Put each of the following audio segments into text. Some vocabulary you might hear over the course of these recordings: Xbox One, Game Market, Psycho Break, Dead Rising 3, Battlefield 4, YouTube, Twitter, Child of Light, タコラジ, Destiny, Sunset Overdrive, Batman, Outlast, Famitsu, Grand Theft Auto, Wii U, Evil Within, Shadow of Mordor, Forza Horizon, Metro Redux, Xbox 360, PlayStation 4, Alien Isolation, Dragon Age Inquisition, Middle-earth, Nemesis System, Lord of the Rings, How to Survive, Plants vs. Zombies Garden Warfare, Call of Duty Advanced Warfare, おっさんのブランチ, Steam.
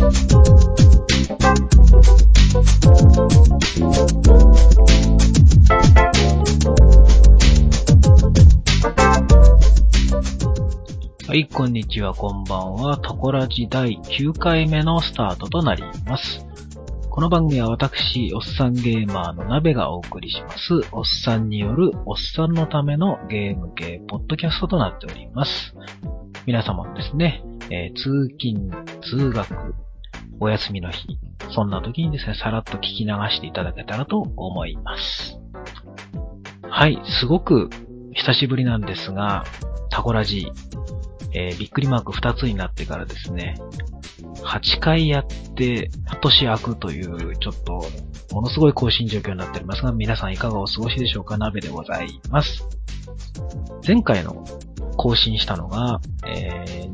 はい、こんにちは、こんばんは。タコラジ第9回目のスタートとなります。この番組は私、おっさんゲーマーの鍋がお送りします。おっさんによるおっさんのためのゲーム系ポッドキャストとなっております。皆様もですね、通勤、通学、お休みの日、そんな時にですね、さらっと聞き流していただけたらと思います。はい、すごく久しぶりなんですが、タコラジびっくりマーク2つになってからですね、8回やって半年空くというちょっとものすごい更新状況になっておりますが、皆さんいかがお過ごしでしょうか。鍋でございます。前回の更新したのが、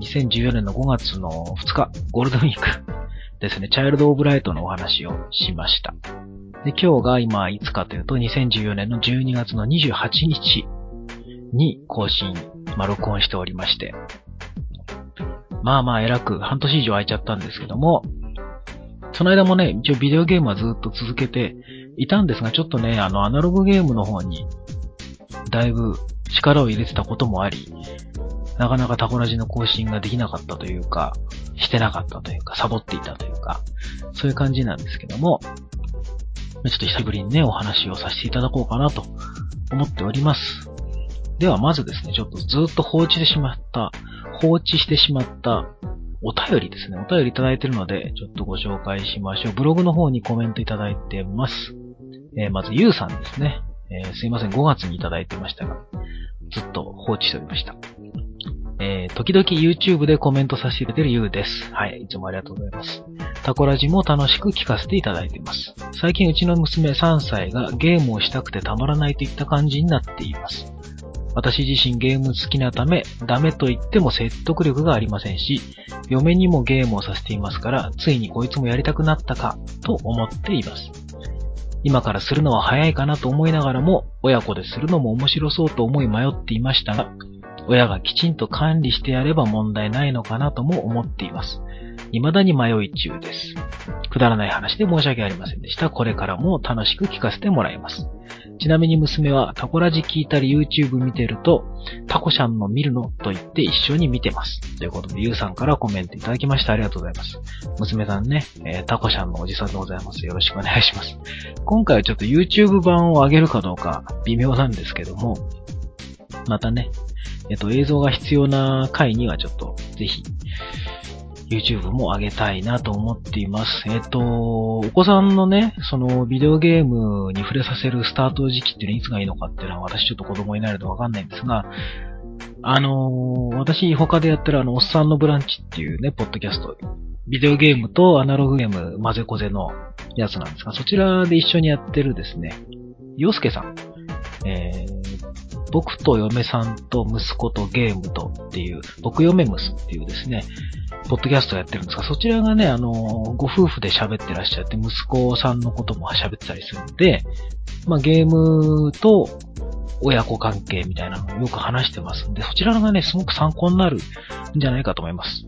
2014年の5月の2日ゴールデンウィークですね、チャイルドオブライトのお話をしました。で、今日が今いつかというと2014年の12月の28日に更新、録音しておりまして、まあえらく半年以上空いちゃったんですけども、その間もね、一応ビデオゲームはずっと続けていたんですが、ちょっとね、アナログゲームの方にだいぶ力を入れてたこともあり、なかなかタコラジの更新ができなかったというか、してなかったというか、サボっていたというか、そういう感じなんですけども、ちょっと久しぶりにね、お話をさせていただこうかなと思っております。ではまずですね、ちょっとずっと放置してしまったお便りですね。お便りいただいているので、ちょっとご紹介しましょう。ブログの方にコメントいただいてます。まず、ゆうさんですね。すいません、5月にいただいてましたが、ずっと放置しておりました。時々 YouTube でコメントさせていただいているゆうです。はい、いつもありがとうございます。タコラジも楽しく聞かせていただいています。最近うちの娘3歳がゲームをしたくてたまらないといった感じになっています。私自身ゲーム好きなため、ダメと言っても説得力がありませんし、嫁にもゲームをさせていますから、ついにこいつもやりたくなったかと思っています。今からするのは早いかなと思いながらも、親子でするのも面白そうと思い迷っていましたが、親がきちんと管理してやれば問題ないのかなとも思っています。未だに迷い中です。くだらない話で申し訳ありませんでした。これからも楽しく聞かせてもらいます。ちなみに娘はタコラジ聞いたり YouTube 見てると、タコちゃんの見るのと言って一緒に見てます。ということで、ゆうさんからコメントいただきました。ありがとうございます。娘さんね、タコちゃんのおじさんでございます。よろしくお願いします。今回はちょっと YouTube 版を上げるかどうか微妙なんですけども、またね、映像が必要な回にはちょっとぜひ、YouTube も上げたいなと思っています。お子さんのね、そのビデオゲームに触れさせるスタート時期っていうのはいつがいいのかっていうのは、私ちょっと子供になるとわかんないんですが、私他でやってるおっさんのブランチっていうね、ポッドキャスト、ビデオゲームとアナログゲーム混ぜこぜのやつなんですが、そちらで一緒にやってるですね、洋介さん。僕と嫁さんと息子とゲームとっていう、僕嫁むすっていうですね、ポッドキャストをやってるんですが、そちらがね、ご夫婦で喋ってらっしゃって、息子さんのことも喋ってたりするんで、まあゲームと親子関係みたいなのをよく話してますんで、そちらがね、すごく参考になるんじゃないかと思います。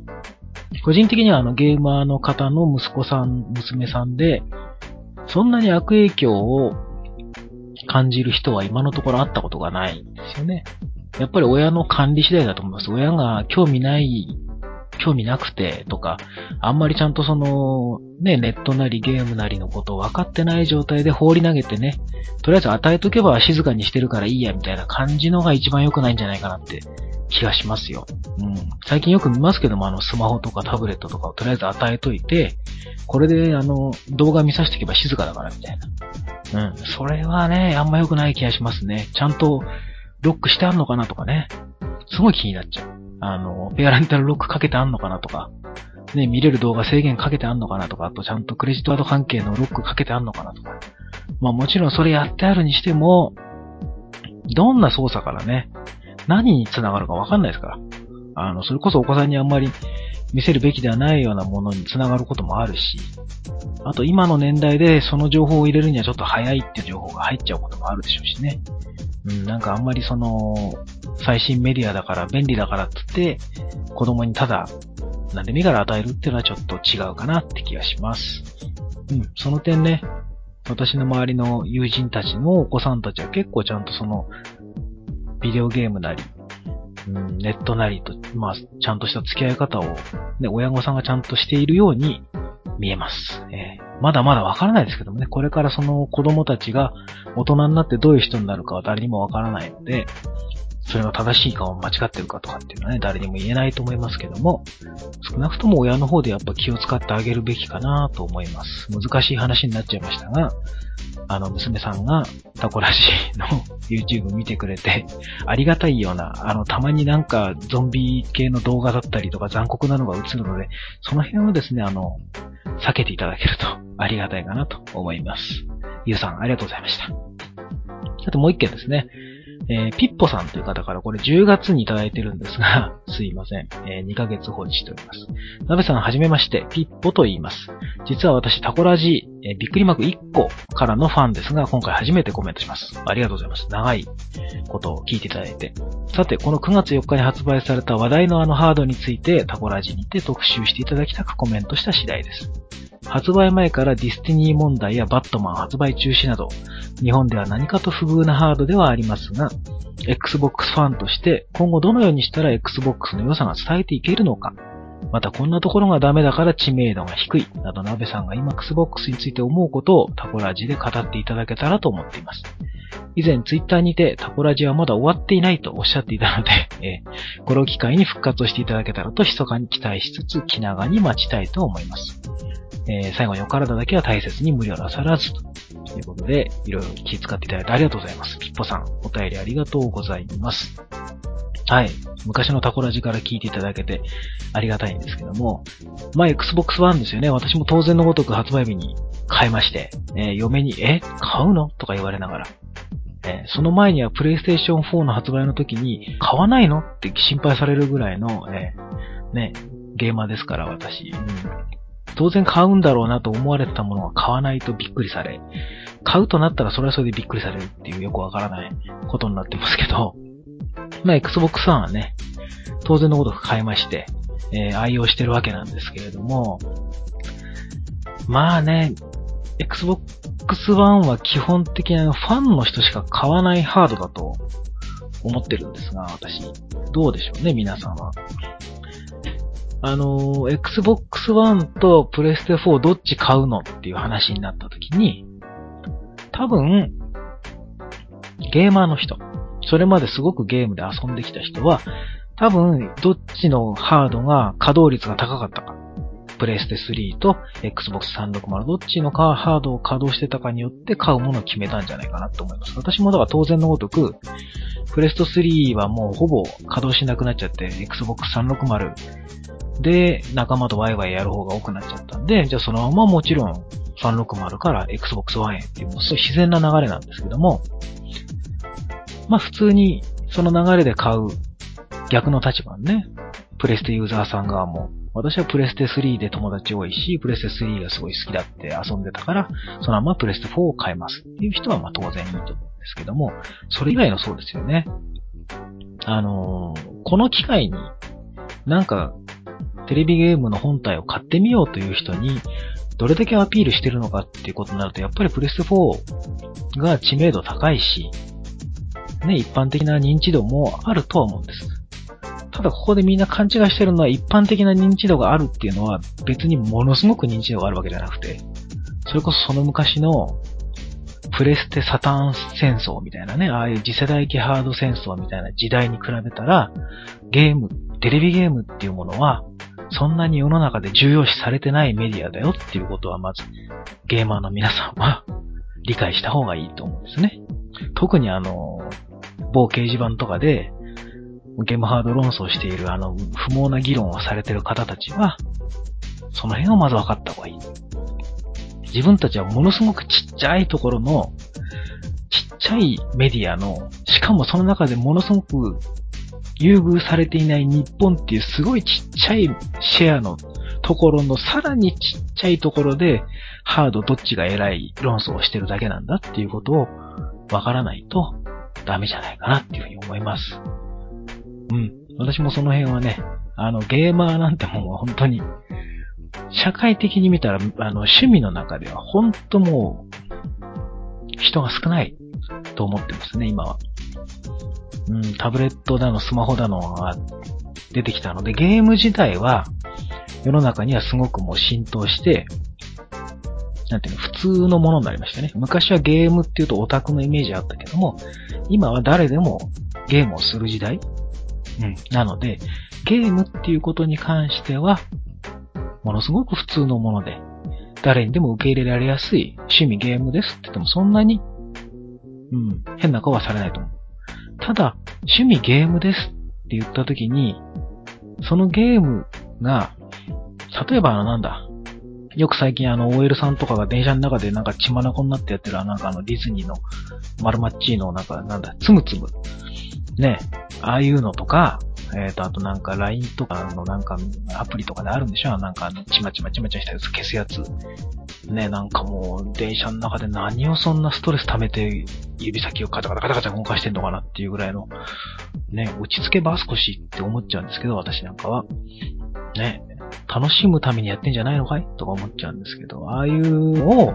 個人的にはゲーマーの方の息子さん、娘さんで、そんなに悪影響を感じる人は今のところあったことがないんですよね。やっぱり親の管理次第だと思います。親が興味なくてとか、あんまりちゃんとそのね、ネットなりゲームなりのことを分かってない状態で放り投げてね、とりあえず与えとけば静かにしてるからいいやみたいな感じのが一番良くないんじゃないかなって気がしますよ。最近よく見ますけども、スマホとかタブレットとかをとりあえず与えといて、これで動画見させておけば静かだからみたいな。それはね、あんま良くない気がしますね。ちゃんとロックしてあんのかなとかね、すごい気になっちゃう。ペアレンタルロックかけてあんのかなとか、ね、見れる動画制限かけてあんのかなとか、あとちゃんとクレジットカード関係のロックかけてあんのかなとか。まあもちろんそれやってあるにしても、どんな操作からね、何に繋がるかわかんないですから。それこそお子さんにあんまり見せるべきではないようなものに繋がることもあるし、あと今の年代でその情報を入れるにはちょっと早いっていう情報が入っちゃうこともあるでしょうしね。なんかあんまり最新メディアだから便利だからって言って、子供にただなんで目から与えるっていうのはちょっと違うかなって気がします。うん、その点ね、私の周りの友人たちのお子さんたちは結構ちゃんとその、ビデオゲームなり、うん、ネットなりと、まあ、ちゃんとした付き合い方を、ね、親御さんがちゃんとしているように見えます。まだまだわからないですけどもね、これからその子供たちが大人になってどういう人になるかは誰にもわからないので、それが正しいかを間違ってるかとかっていうのはね、誰にも言えないと思いますけども、少なくとも親の方でやっぱ気を使ってあげるべきかなと思います。難しい話になっちゃいましたが、娘さんがタコラジの YouTube 見てくれて、ありがたいような、たまになんかゾンビ系の動画だったりとか残酷なのが映るので、その辺をですね、避けていただけるとありがたいかなと思います。ゆうさん、ありがとうございました。あともう一件ですね。ピッポさんという方からこれ10月にいただいてるんですが、すいません。2ヶ月放置しております。なべさんはじめまして、ピッポと言います。実は私タコラジ、びっくりマーク1個からのファンですが、今回初めてコメントします。ありがとうございます。長いことを聞いていただいて。さて、この9月4日に発売された話題のハードについてタコラジにて特集していただきたくコメントした次第です。発売前からディスティニー問題やバットマン発売中止など、日本では何かと不遇なハードではありますが、Xbox ファンとして今後どのようにしたら Xbox の良さが伝えていけるのか、またこんなところがダメだから知名度が低い、などなべさんが今 Xbox について思うことをタコラジで語っていただけたらと思っています。以前 Twitter にてタコラジはまだ終わっていないとおっしゃっていたので、これを機会に復活をしていただけたらと密かに期待しつつ気長に待ちたいと思います。最後にお体だけは大切に無理をなさらずということで、いろいろ気遣っていただいてありがとうございます。ピッポさん、お便りありがとうございます。はい。昔のタコラジから聞いていただけてありがたいんですけども、まあ、Xbox One ですよね。私も当然のごとく発売日に買いまして、嫁に、買うのとか言われながら、その前には PlayStation 4の発売の時に、買わないのって心配されるぐらいの、ね、ゲーマーですから、私。当然買うんだろうなと思われてたものが買わないとびっくりされ、買うとなったらそれはそれでびっくりされるっていうよくわからないことになってますけど、まあ Xbox One はね、当然のごとく買いまして、愛用してるわけなんですけれども、まあね、Xbox One は基本的にファンの人しか買わないハードだと思ってるんですが、私、どうでしょうね、皆さんは。Xbox One とプレステ4どっち買うのっていう話になった時に、多分、ゲーマーの人、それまですごくゲームで遊んできた人は、多分、どっちのハードが稼働率が高かったか、プレステ3と Xbox 360どっちのハードを稼働してたかによって買うものを決めたんじゃないかなと思います。私もだから当然のごとく、プレステ3はもうほぼ稼働しなくなっちゃって、Xbox 360、で、仲間とワイワイやる方が多くなっちゃったんで、じゃあそのままもちろん360から Xbox One へっていう、もう自然な流れなんですけども、まあ普通にその流れで買う逆の立場のね、プレステユーザーさん側も、私はプレステ3で友達多いし、プレステ3がすごい好きだって遊んでたから、そのままプレステ4を買いますっていう人はまあ当然いいと思うんですけども、それ以外のそうですよね。この機会になんか、テレビゲームの本体を買ってみようという人にどれだけアピールしてるのかっていうことになると、やっぱりプレステ4が知名度高いし、ね、一般的な認知度もあるとは思うんです。ただここでみんな勘違いしてるのは、一般的な認知度があるっていうのは別にものすごく認知度があるわけじゃなくて、それこそその昔のプレステサターン戦争みたいなね、ああいう次世代機ハード戦争みたいな時代に比べたら、ゲーム、テレビゲームっていうものはそんなに世の中で重要視されてないメディアだよっていうことは、まずゲーマーの皆さんは理解した方がいいと思うんですね。特に某掲示板とかでゲームハード論争している不毛な議論をされている方たちは、その辺をまず分かった方がいい。自分たちはものすごくちっちゃいところのちっちゃいメディアの、しかもその中でものすごく優遇されていない日本っていうすごいちっちゃいシェアのところのさらにちっちゃいところで、ハードどっちが偉い論争をしてるだけなんだっていうことをわからないとダメじゃないかなっていうふうに思います。うん。私もその辺はね、ゲーマーなんてもう本当に、社会的に見たら、趣味の中では本当もう、人が少ないと思ってますね、今は。うん、タブレットだの、スマホだのが出てきたので、ゲーム自体は、世の中にはすごくもう浸透して、なんていうの、普通のものになりましたね。昔はゲームっていうとオタクのイメージあったけども、今は誰でもゲームをする時代、うん、なので、ゲームっていうことに関しては、ものすごく普通のもので、誰にでも受け入れられやすい趣味ゲームですって言ってもそんなに、うん、変な顔はされないと思う。ただ、趣味ゲームですって言ったときに、そのゲームが、例えばなんだ、よく最近OL さんとかが電車の中でなんか血まなこになってやってるなんかディズニーのマルマッチーのなんかなんだ、つむつむ。ね、ああいうのとか、あとなんか LINE とかのなんかアプリとかであるんでしょ、なんかちまちましたやつ消すやつ。ね、なんかもう電車の中で何をそんなストレス溜めて指先をカタカタ動かしてんのかなっていうぐらいの、ね、落ち着けば少しって思っちゃうんですけど、私なんかは。ね。楽しむためにやってんじゃないのかいとか思っちゃうんですけど、ああいうのを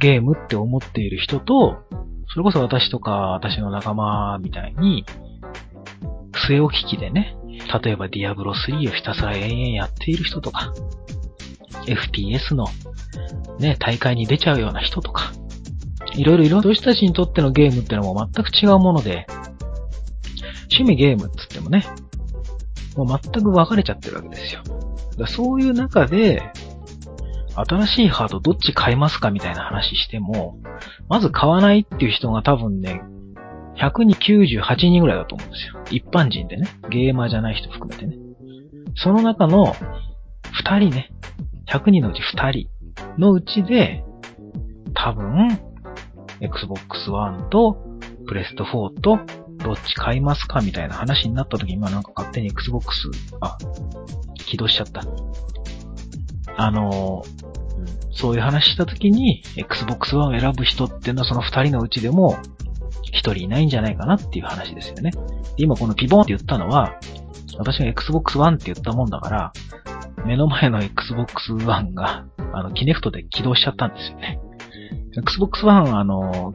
ゲームって思っている人と、それこそ私とか私の仲間みたいに、末置き機でね、例えばディアブロ3をひたすら延々やっている人とか、FPS のね、大会に出ちゃうような人とか、いろいろそういう人たちにとってのゲームってのも全く違うもので、趣味ゲームっつってもね、もう全く分かれちゃってるわけですよ。そういう中で、新しいハードどっち買いますかみたいな話しても、まず買わないっていう人が多分ね、100に98人ぐらいだと思うんですよ。一般人でね、ゲーマーじゃない人含めてね。その中の2人ね、100人のうち2人のうちで、多分、Xbox One と、プレステ4と、どっち買いますかみたいな話になった時、今なんか勝手に Xbox、起動しちゃった。そういう話した時に、Xbox One を選ぶ人っていうのはその2人のうちでも、1人いないんじゃないかなっていう話ですよね。今このピボンって言ったのは、私が Xbox One って言ったもんだから、目の前の Xbox One が、Kinect で起動しちゃったんですよね。Xbox One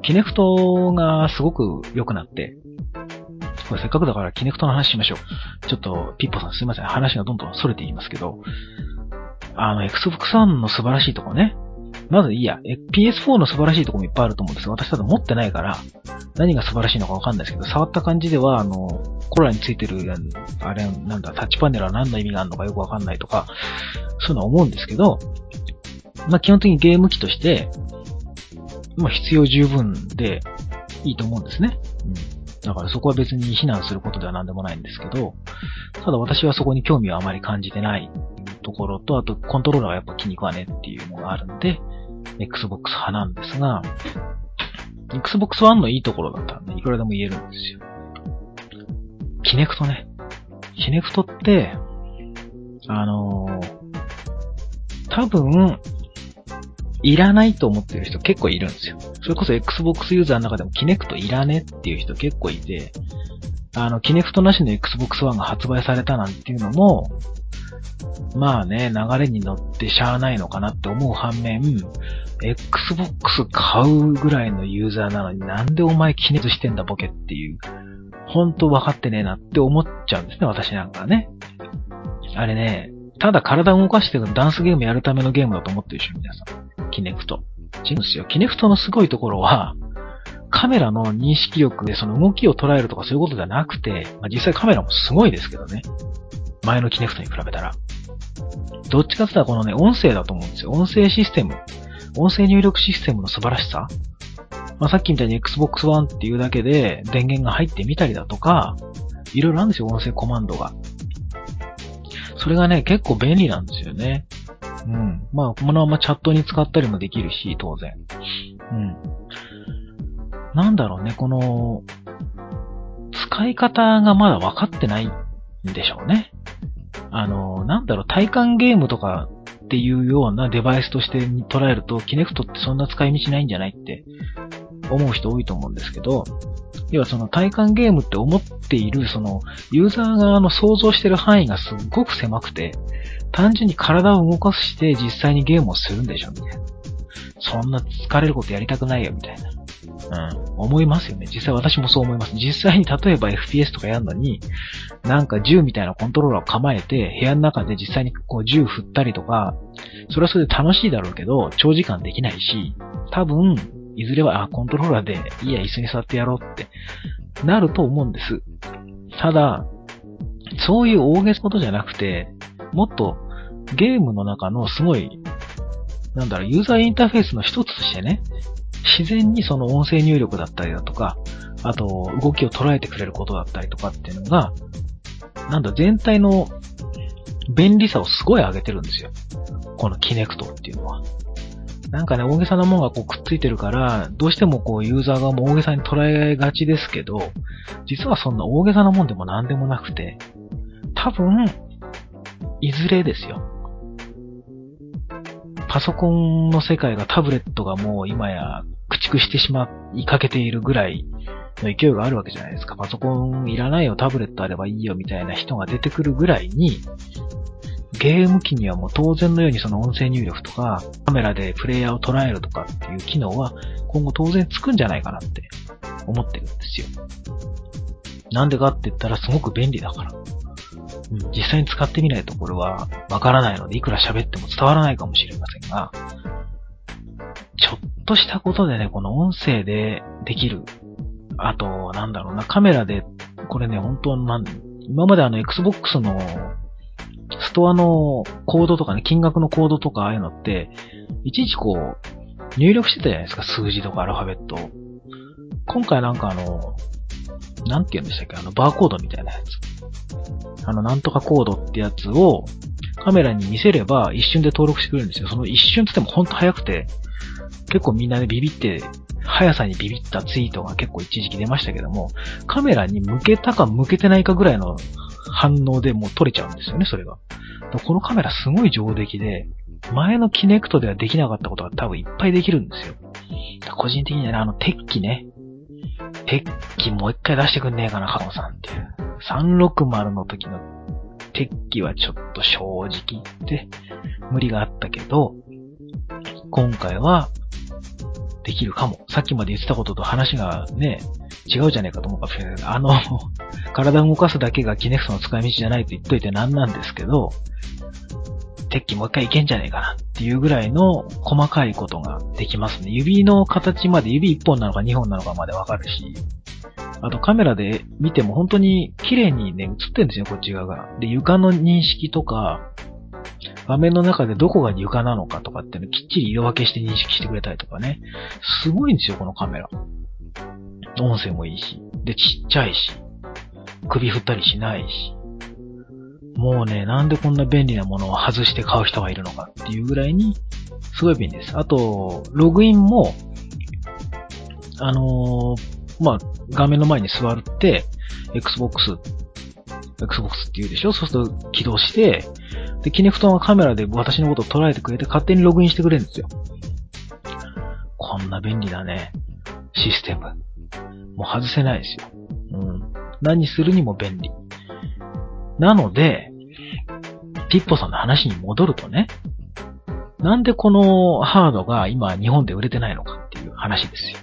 Kinect がすごく良くなって、これせっかくだからキネクトの話しましょう。ちょっとピッポさんすいません。話がどんどん逸れていきますけど、Xbox One の素晴らしいとこね。まずいいや、PS4 の素晴らしいとこもいっぱいあると思うんですが、私ただ持ってないから、何が素晴らしいのかわかんないですけど、触った感じでは、コロラについてる、あれなんだ、タッチパネルは何の意味があるのかよくわかんないとか、そういうのは思うんですけど、まあ、基本的にゲーム機として、まあ、必要十分でいいと思うんですね。うん。だからそこは別に非難することでは何でもないんですけど、ただ私はそこに興味はあまり感じてないところと、あとコントローラーはやっぱ気に食わねっていうのがあるんで、Xbox 派なんですが、Xbox One のいいところだったんで、いくらでも言えるんですよ。Kinect ね。Kinect って、多分、いらないと思ってる人結構いるんですよ。それこそ Xbox ユーザーの中でも Kinect いらねっていう人結構いて、Kinect なしの Xbox One が発売されたなんていうのも、まあね、流れに乗ってしゃあないのかなって思う反面、Xbox 買うぐらいのユーザーなのになんでお前 Kinect してんだボケっていう、ほんと分かってねえなって思っちゃうんですね、私なんかね。あれね、ただ体を動かしてダンスゲームやるためのゲームだと思ってるでしょ、皆さん。キネクト。違うんですよ。キネクトのすごいところは、カメラの認識力でその動きを捉えるとかそういうことじゃなくて、まあ、実際カメラもすごいですけどね。前のキネクトに比べたら。どっちかって言ったらこのね、音声だと思うんですよ。音声システム。音声入力システムの素晴らしさ。まあ、さっきみたいに Xbox One っていうだけで電源が入ってみたりだとか、いろいろあるんですよ、音声コマンドが。それがね、結構便利なんですよね。うん。まあ、このままチャットに使ったりもできるし、当然。うん。なんだろうね、この、使い方がまだ分かってないんでしょうね。なんだろう、体感ゲームとかっていうようなデバイスとして捉えると、Kinect ってそんな使い道ないんじゃないって思う人多いと思うんですけど、要はその体感ゲームって思っているそのユーザー側の想像している範囲がすごく狭くて、単純に体を動かして実際にゲームをするんでしょうね。そんな疲れることやりたくないよみたいな、思いますよね。実際私もそう思います。実際に例えば FPS とかやるのに、なんか銃みたいなコントローラーを構えて部屋の中で実際にこう銃振ったりとか、それはそれで楽しいだろうけど長時間できないし、多分いずれはコントローラーでいいや椅子に座ってやろうってなると思うんです。ただそういう大げさなことじゃなくて、もっとゲームの中のすごいユーザーインターフェースの一つとしてね、自然にその音声入力だったりだとか、あと動きを捉えてくれることだったりとかっていうのが、全体の便利さをすごい上げてるんですよ。このKinectっていうのは。大げさなものがこうくっついてるから、どうしてもこうユーザー側も大げさに捉えがちですけど、実はそんな大げさなもんでもなんでもなくて、多分、いずれですよ。パソコンの世界がタブレットがもう今や駆逐してしまいかけているぐらいの勢いがあるわけじゃないですか。パソコンいらないよ、タブレットあればいいよみたいな人が出てくるぐらいに、ゲーム機にはもう当然のようにその音声入力とかカメラでプレイヤーを捉えるとかっていう機能は今後当然つくんじゃないかなって思ってるんですよ。なんでかって言ったらすごく便利だから。実際に使ってみないとこれはわからないので、いくら喋っても伝わらないかもしれませんが、ちょっとしたことでね、この音声でできる、あとカメラでこれね、本当今までXbox のストアのコードとかね、金額のコードとかああいうのっていちいちこう入力してたじゃないですか、数字とかアルファベットを。今回なんて言うんでしたっけ、バーコードみたいなやつ。なんとかコードってやつをカメラに見せれば一瞬で登録してくれるんですよ。その一瞬って言ってもほんと早くて、結構みんなね、ビビって、速さにビビったツイートが結構一時期出ましたけども、カメラに向けたか向けてないかぐらいの反応でもう撮れちゃうんですよね、それが。このカメラすごい上出来で、前のキネクトではできなかったことが多分いっぱいできるんですよ。個人的にはね、鉄器ね。鉄器もう一回出してくんねえかな、加藤さんっていう。360の時の鉄器はちょっと正直言って無理があったけど、今回はできるかも。さっきまで言ってたことと話がね、違うじゃねえかと思うかもしれないけど、体を動かすだけがキネクトの使い道じゃないと言っといてなんなんですけど、鉄器もう一回いけんじゃねえかなっていうぐらいの細かいことができますね。指の形まで、指1本なのか2本なのかまでわかるし、あとカメラで見ても本当に綺麗にね、映ってるんですよ、こっち側が。で、床の認識とか、画面の中でどこが床なのかとかっていうのをきっちり色分けして認識してくれたりとかね。すごいんですよ、このカメラ。音声もいいし、で、ちっちゃいし、首振ったりしないし。もうね、なんでこんな便利なものを外して買う人がいるのかっていうぐらいに、すごい便利です。あと、ログインも、画面の前に座って、Xbox って言うでしょ？そうすると起動して、で、Kinectがカメラで私のことを捉えてくれて、勝手にログインしてくれるんですよ。こんな便利だね、システム。もう外せないですよ。何するにも便利。なので、ピッポさんの話に戻るとね、なんでこのハードが今日本で売れてないのかっていう話ですよ。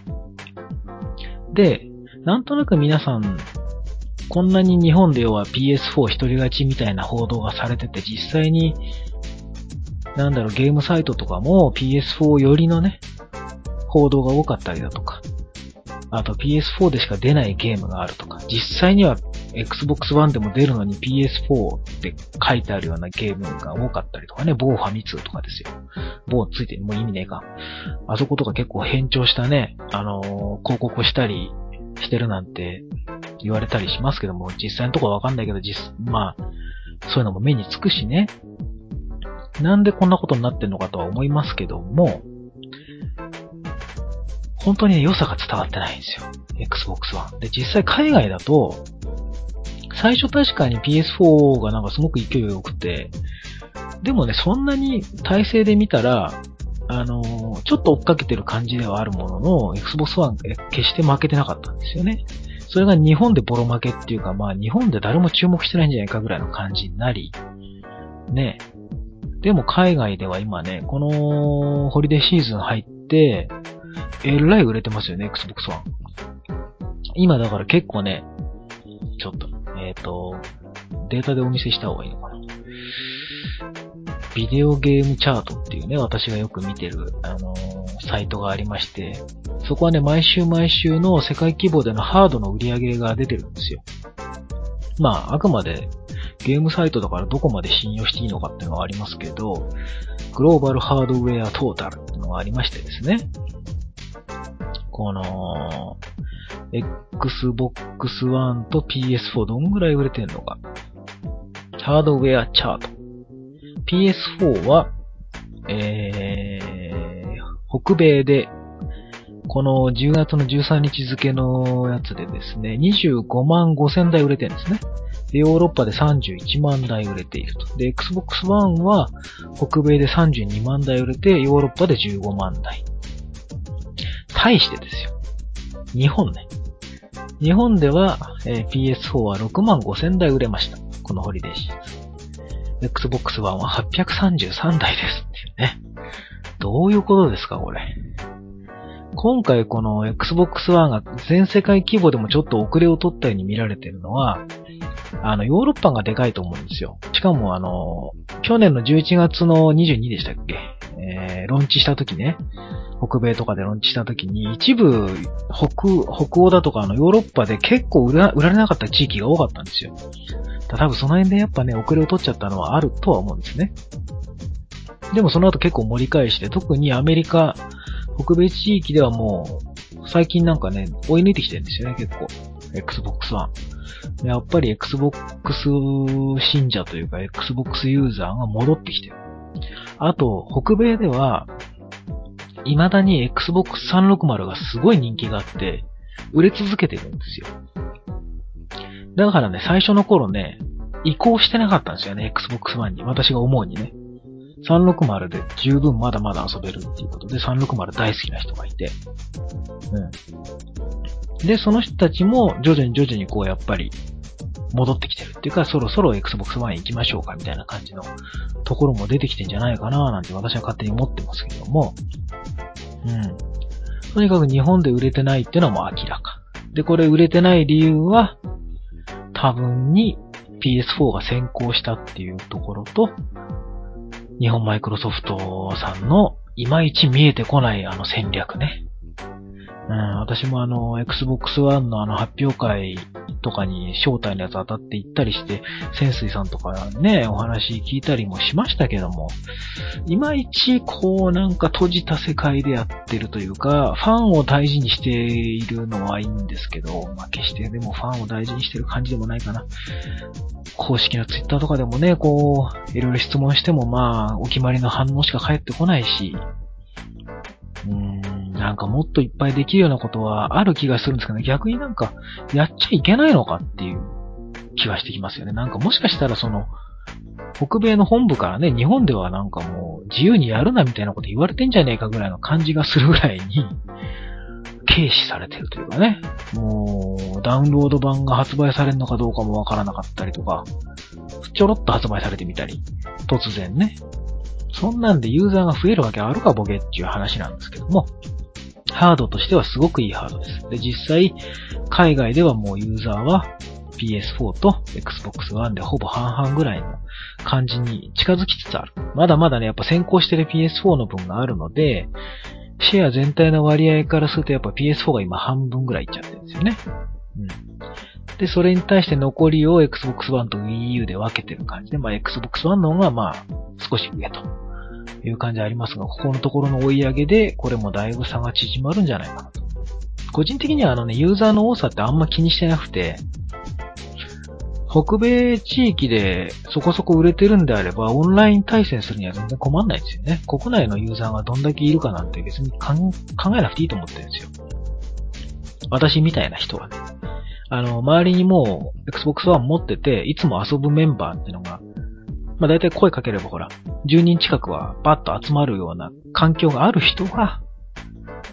で、なんとなく皆さん、こんなに日本で要は PS4 一人勝ちみたいな報道がされてて、実際に、ゲームサイトとかも PS4 寄りのね、報道が多かったりだとか、あと PS4 でしか出ないゲームがあるとか、実際にはXbox One でも出るのに PS4 って書いてあるようなゲームが多かったりとかね、某ファミ通とかですよ。某ついてもう意味ねえか。あそことか結構変調したね、広告をしたりしてるなんて言われたりしますけども、実際のとこはわかんないけど、そういうのも目につくしね。なんでこんなことになってんのかとは思いますけども、本当にね、良さが伝わってないんですよ。Xbox One。で、実際海外だと、最初確かに PS4 がすごく勢いが良くて、でもね、そんなに体勢で見たら、ちょっと追っかけてる感じではあるものの、Xbox One 決して負けてなかったんですよね。それが日本でボロ負けっていうか、まあ日本で誰も注目してないんじゃないかぐらいの感じになり、ね。でも海外では今ね、このホリデーシーズン入って、えらい売れてますよね、Xbox One。今だから結構ね、ちょっと、データでお見せした方がいいのかな。ビデオゲームチャートっていうね、私がよく見てる、サイトがありまして、そこはね、毎週毎週の世界規模でのハードの売り上げが出てるんですよ。まあ、あくまでゲームサイトだからどこまで信用していいのかっていうのはありますけど、グローバルハードウェアトータルっていうのがありましてですね、この、Xbox One と PS4 どんぐらい売れてんのか。ハードウェアチャート。PS4 は、北米で、この10月の13日付のやつでですね、25万5000台売れてるんですね。で、ヨーロッパで31万台売れていると。で、Xbox One は北米で32万台売れて、ヨーロッパで15万台。対してですよ。日本ね。日本では、PS4 は6万5000台売れました。このホリデーシーズン。Xbox One は833台ですってね。どういうことですか、これ。今回この Xbox One が全世界規模でもちょっと遅れを取ったように見られてるのは、ヨーロッパがでかいと思うんですよ。しかも去年の11月の22でしたっけ、ローンチした時ね、北米とかでローンチした時に、一部北欧だとかヨーロッパで結構売られなかった地域が多かったんですよ。多分その辺でやっぱね、遅れを取っちゃったのはあるとは思うんですね。でもその後結構盛り返して、特にアメリカ、北米地域ではもう、最近なんかね、追い抜いてきてるんですよね、結構。Xbox One。やっぱり Xbox 信者というか、Xbox ユーザーが戻ってきてる。あと、北米では、未だに Xbox 360がすごい人気があって、売れ続けてるんですよ。だからね、最初の頃ね、移行してなかったんですよね、Xbox One に。私が思うにね。360で十分まだまだ遊べるっていうことで、360大好きな人がいて。うん。で、その人たちも徐々にこうやっぱり戻ってきてるっていうか、そろそろ Xbox One 行きましょうかみたいな感じのところも出てきてんじゃないかななんて私は勝手に思ってますけども。うん。とにかく日本で売れてないっていうのはもう明らか。で、これ売れてない理由は、多分に PS4 が先行したっていうところと、日本マイクロソフトさんのいまいち見えてこない戦略ね。うん、私もXbox One の発表会とかに招待のやつ当たって行ったりして、潜水さんとかね、お話聞いたりもしましたけども、いまいちこうなんか閉じた世界でやってるというか、ファンを大事にしているのはいいんですけど、まあ、決してでもファンを大事にしてる感じでもないかな。公式のツイッターとかでもね、こう、いろいろ質問してもまあ、お決まりの反応しか返ってこないし、なんかもっといっぱいできるようなことはある気がするんですけど、ね、逆になんか、やっちゃいけないのかっていう気はしてきますよね。なんかもしかしたら北米の本部からね、日本ではなんかもう自由にやるなみたいなこと言われてんじゃねえかぐらいの感じがするぐらいに、軽視されてるというかね、もうダウンロード版が発売されるのかどうかもわからなかったりとか、ちょろっと発売されてみたり、突然ね、そんなんでユーザーが増えるわけあるかボケっていう話なんですけども、ハードとしてはすごくいいハードです。で、実際、海外ではもうユーザーは PS4 と Xbox One でほぼ半々ぐらいの感じに近づきつつある。まだまだね、やっぱ先行してる PS4 の分があるので、シェア全体の割合からするとやっぱ PS4 が今半分ぐらいいっちゃってるんですよね。うん。で、それに対して残りを Xbox One と Wii U で分けてる感じで、まあ Xbox One の方がまあ少し上と。いう感じありますが、ここのところの追い上げで、これもだいぶ差が縮まるんじゃないかなと。個人的にはユーザーの多さってあんま気にしてなくて、北米地域でそこそこ売れてるんであれば、オンライン対戦するには全然困んないんですよね。国内のユーザーがどんだけいるかなんて別に考えなくていいと思ってるんですよ。私みたいな人はね。周りにもう Xbox One 持ってて、いつも遊ぶメンバーってのが、まあ大体声かければほら、10人近くはバッと集まるような環境がある人が、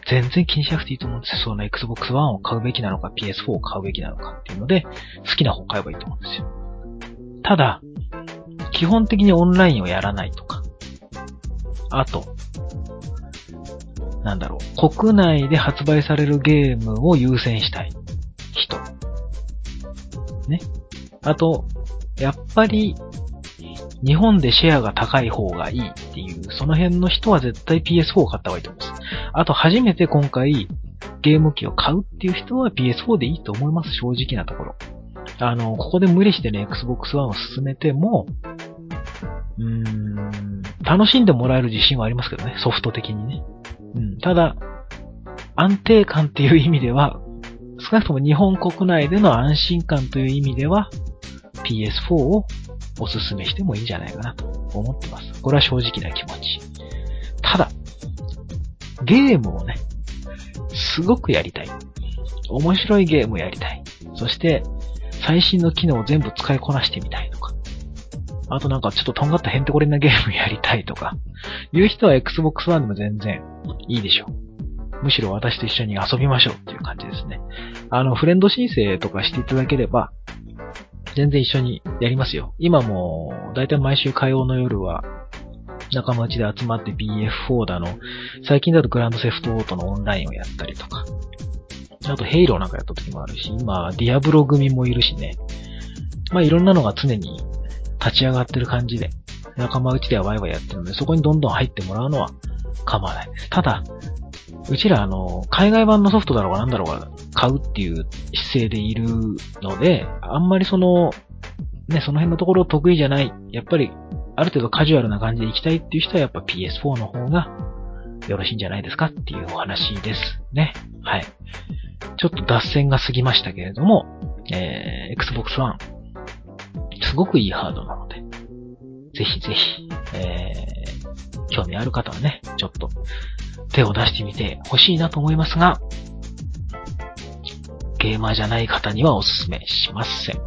全然気にしなくていいと思うんですよ。その Xbox One を買うべきなのか PS4 を買うべきなのかっていうので、好きな方買えばいいと思うんですよ。ただ、基本的にオンラインをやらないとか、あと、なんだろう、国内で発売されるゲームを優先したい人。ね。あと、やっぱり、日本でシェアが高い方がいいっていう、その辺の人は絶対 PS4 を買った方がいいと思います。あと、初めて今回、ゲーム機を買うっていう人は PS4 でいいと思います、正直なところ。ここで無理してね、Xbox One を進めても、楽しんでもらえる自信はありますけどね、ソフト的にね。ただ、安定感っていう意味では、少なくとも日本国内での安心感という意味では、PS4 をおすすめしてもいいんじゃないかなと思ってます。これは正直な気持ち。ただ、ゲームをね、すごくやりたい。面白いゲームをやりたい。そして、最新の機能を全部使いこなしてみたいとか。あとなんかちょっととんがったへんてこりんなゲームやりたいとか。いう人は Xbox One でも全然いいでしょう。むしろ私と一緒に遊びましょうっていう感じですね。フレンド申請とかしていただければ、全然一緒にやりますよ。今も、だいたい毎週火曜の夜は、仲間内で集まって BF4 だの、最近だとグランドセフトオートのオンラインをやったりとか、あとヘイローなんかやった時もあるし、今、ディアブロ組もいるしね。まあ、いろんなのが常に立ち上がってる感じで、仲間内ではワイワイやってるので、そこにどんどん入ってもらうのは構わないです。ただ、うちら海外版のソフトだろうがなんだろうが買うっていう姿勢でいるので、あんまりね、その辺のところ得意じゃない、やっぱりある程度カジュアルな感じで行きたいっていう人はやっぱ PS4 の方がよろしいんじゃないですかっていうお話ですね。はい。ちょっと脱線が過ぎましたけれども、Xbox One、すごくいいハードなので、ぜひぜひ、興味ある方はね、ちょっと手を出してみてほしいなと思いますが、ゲーマーじゃない方にはおすすめしません。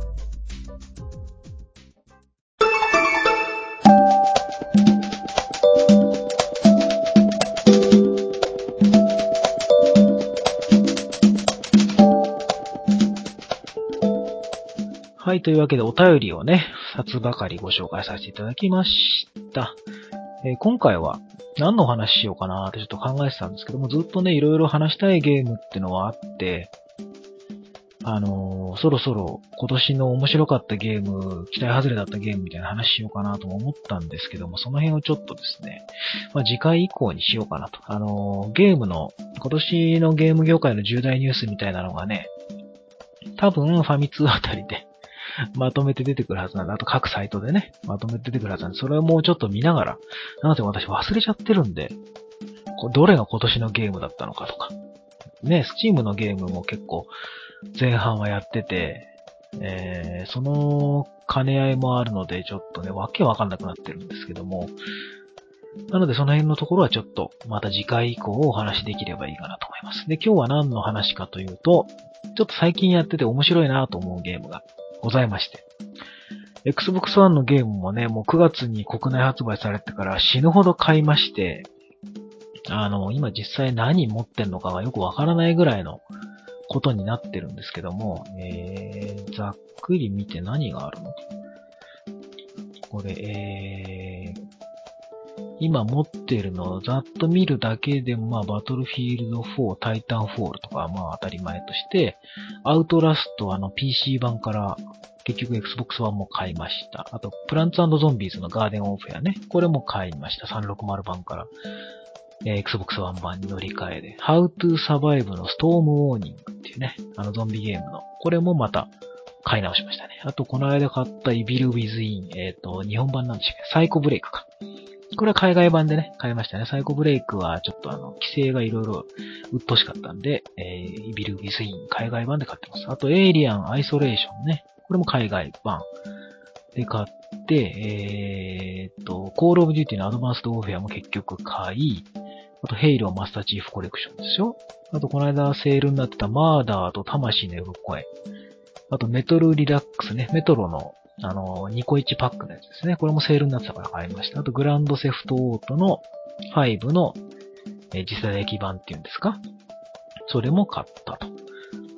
はい、というわけでお便りをね、2つばかりご紹介させていただきました。今回は何のお話しようかなーってちょっと考えてたんですけども、ずっとね、いろいろ話したいゲームってのはあって、そろそろ今年の面白かったゲーム、期待外れだったゲームみたいな話しようかなとも思ったんですけども、その辺をちょっとですね、まあ、次回以降にしようかなと。ゲームの、今年のゲーム業界の重大ニュースみたいなのがね、多分ファミ通あたりで、まとめて出てくるはずなんで、あと各サイトでね、まとめて出てくるはずなんで、それをもうちょっと見ながら、なので私忘れちゃってるんで、どれが今年のゲームだったのかとか、ね、Steam のゲームも結構前半はやってて、その兼ね合いもあるので、ちょっとね、わけわかんなくなってるんですけども、なのでその辺のところはちょっと、また次回以降お話できればいいかなと思います。で、今日は何の話かというと、ちょっと最近やってて面白いなと思うゲームが、ございまして。Xbox One のゲームもね、もう9月に国内発売されてから死ぬほど買いまして、今実際何持ってんのかがよくわからないぐらいのことになってるんですけども、ざっくり見て何があるの？これ、今持っているのをざっと見るだけでも、まあ、Battlefield 4、タイタンフォールとか、まあ、当たり前として、アウトラストはPC 版から、結局 Xbox One も買いました。あと、プランツ&ゾンビーズのガーデンオーフェアね。これも買いました。360版から、Xbox One 版に乗り換えで。How to Survive のストームウォーニングっていうね、ゾンビゲームの。これもまた、買い直しましたね。あと、この間買ったイビル・ウィズ・イン。日本版なんでしたっけ？サイコブレイクか。これは海外版でね、買いましたね。サイコブレイクはちょっと規制がいろいろうっとしかったんで、イビル・ウィズ・イン、海外版で買ってます。あと、エイリアン・アイソレーションね。これも海外版で買って、コール・オブ・デューティのアドバンスド・オーフェアも結局買い、あと、ヘイロー・マスター・チーフ・コレクションですよ。あと、この間セールになってたマーダーと魂の呼ぶ声。あと、メトル・リラックスね。メトロのニコイチパックのやつですね。これもセールになってたから買いました。あと、グランドセフトオートの5の、次世代基版っていうんですか、それも買った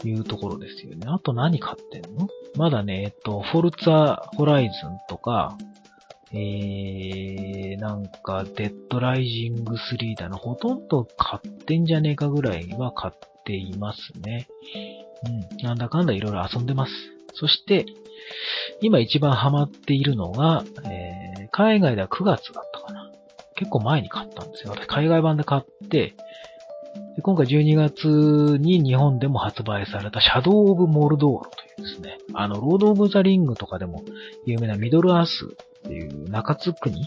というところですよね。あと何買ってんの？まだね、フォルツァホライズンとか、なんか、デッドライジング3だの、ほとんど買ってんじゃねえかぐらいは買っていますね。うん。なんだかんだいろいろ遊んでます。そして、今一番ハマっているのが、海外では9月だったかな。結構前に買ったんですよ。私、海外版で買って、で今回12月に日本でも発売されたShadow of Mordorというですね、ロード・オブ・ザ・リングとかでも有名なミドル・アースっていう中津国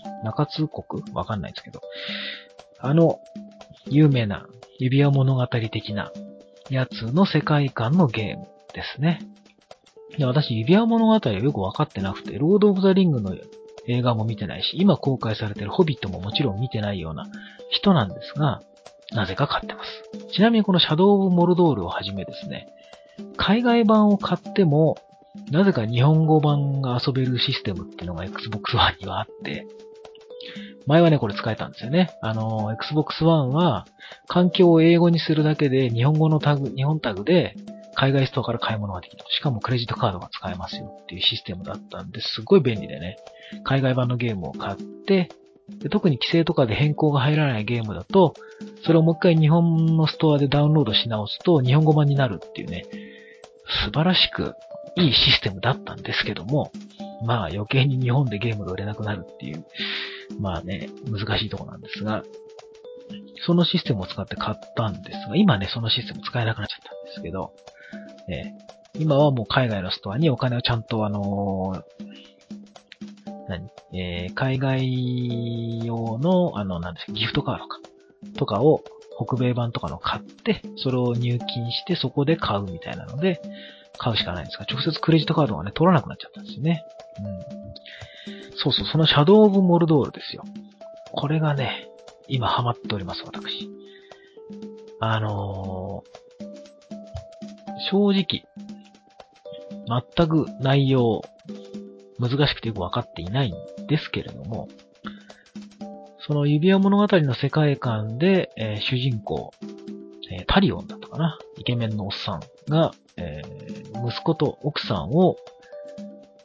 わかんないですけど、有名な指輪物語的なやつの世界観のゲームですね。で私、指輪物語はよくわかってなくて、ロード・オブ・ザ・リングの映画も見てないし、今公開されてるホビットももちろん見てないような人なんですが、なぜか買ってます。ちなみにこのシャドウ・オブ・モルドールをはじめですね、海外版を買っても、なぜか日本語版が遊べるシステムっていうのが Xbox One にはあって、前はね、これ使えたんですよね。Xbox One は、環境を英語にするだけで、日本タグで、海外ストアから買い物ができる。しかもクレジットカードが使えますよっていうシステムだったんですごい便利でね、海外版のゲームを買って、で特に規制とかで変更が入らないゲームだと、それをもう一回日本のストアでダウンロードし直すと日本語版になるっていうね、素晴らしくいいシステムだったんですけども、まあ余計に日本でゲームが売れなくなるっていう、まあね、難しいとこなんですが、そのシステムを使って買ったんですが、今ね、そのシステム使えなくなっちゃったんですけど、今はもう海外のストアにお金をちゃんと海外用の、ギフトカードか。とかを、北米版とかの買って、それを入金して、そこで買うみたいなので、買うしかないんですが、直接クレジットカードがね、取らなくなっちゃったんですね。うん。そうそう、そのシャドウ・オブ・モルドールですよ。これがね、今ハマっております、私。正直、全く内容、難しくてよくわかっていないんですけれども、その指輪物語の世界観で、主人公、タリオンだったかな、イケメンのおっさんが、息子と奥さんを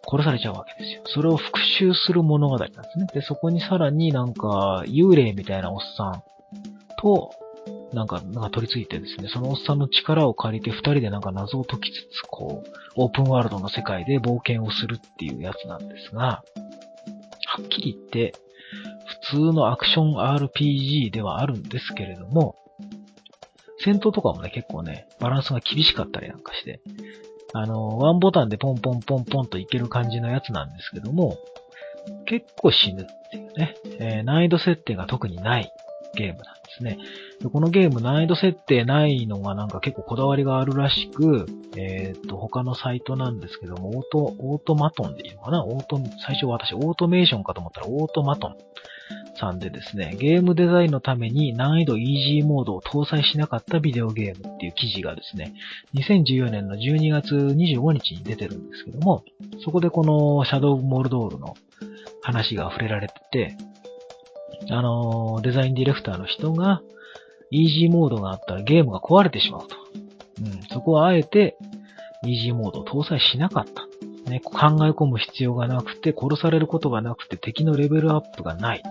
殺されちゃうわけですよ。それを復讐する物語なんですね。で、そこにさらになんか幽霊みたいなおっさんと、なんか取り付いてですね、そのおっさんの力を借りて二人でなんか謎を解きつつ、こう、オープンワールドの世界で冒険をするっていうやつなんですが、はっきり言って、普通のアクション RPG ではあるんですけれども、戦闘とかもね、結構ね、バランスが厳しかったりなんかして、ワンボタンでポンポンポンポンといける感じのやつなんですけども、結構死ぬっていうね、難易度設定が特にないゲームなんですね。このゲーム難易度設定ないのがなんか結構こだわりがあるらしく、他のサイトなんですけども、オートマトンでいいのかな？最初私オートメーションかと思ったらオートマトンさんでですね、ゲームデザインのために難易度イージーモードを搭載しなかったビデオゲームっていう記事がですね、2014年の12月25日に出てるんですけども、そこでこのシャドウ・オブ・モルドールの話が触れられてて、デザインディレクターの人が、イージーモードがあったらゲームが壊れてしまうと。うん、そこはあえて、イージーモードを搭載しなかった。ね、考え込む必要がなくて、殺されることがなくて、敵のレベルアップがない。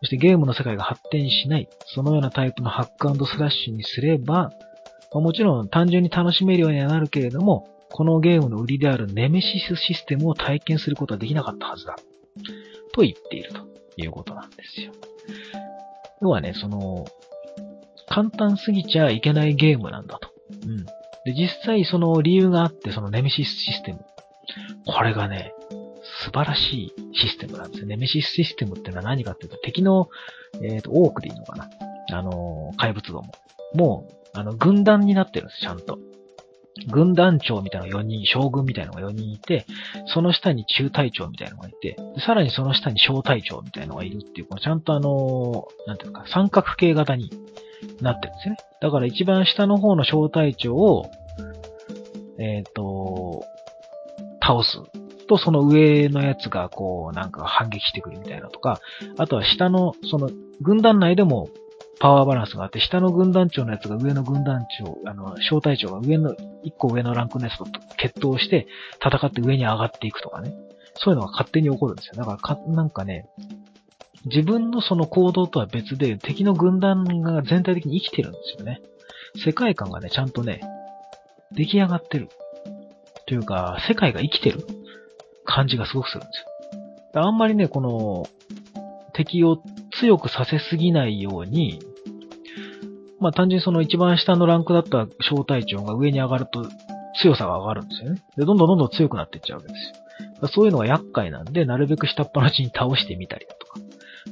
そしてゲームの世界が発展しない。そのようなタイプのハック&スラッシュにすれば、もちろん単純に楽しめるようにはなるけれども、このゲームの売りであるネメシスシステムを体験することはできなかったはずだ。と言っていると。いうことなんですよ。要はね、簡単すぎちゃいけないゲームなんだと。うん。で、実際その理由があって、そのネメシスシステム。これがね、素晴らしいシステムなんですよ。ネメシスシステムってのは何かっていうと、敵の、多くでいいのかな。怪物ども。もう、軍団になってるんです、ちゃんと。軍団長みたいなのが4人、将軍みたいなのが4人いて、その下に中隊長みたいなのがいて、さらにその下に小隊長みたいなのがいるっていう、このちゃんとなんていうか、三角形型になってるんですよね。だから一番下の方の小隊長を、倒す。と、その上のやつがこう、なんか反撃してくるみたいなとか、あとは下の、その、軍団内でも、パワーバランスがあって、下の軍団長のやつが上の軍団長、小隊長が上の、一個上のランクのやつと決闘して、戦って上に上がっていくとかね。そういうのが勝手に起こるんですよ。だからなんかね、自分のその行動とは別で、敵の軍団が全体的に生きてるんですよね。世界観がね、ちゃんとね、出来上がってる。というか、世界が生きてる感じがすごくするんですよ。あんまりね、この、敵を強くさせすぎないように、まあ単純にその一番下のランクだった小隊長が上に上がると強さが上がるんですよね。で、どんどん強くなっていっちゃうわけですよ。そういうのが厄介なんで、なるべく下っ端に倒してみたりだとか。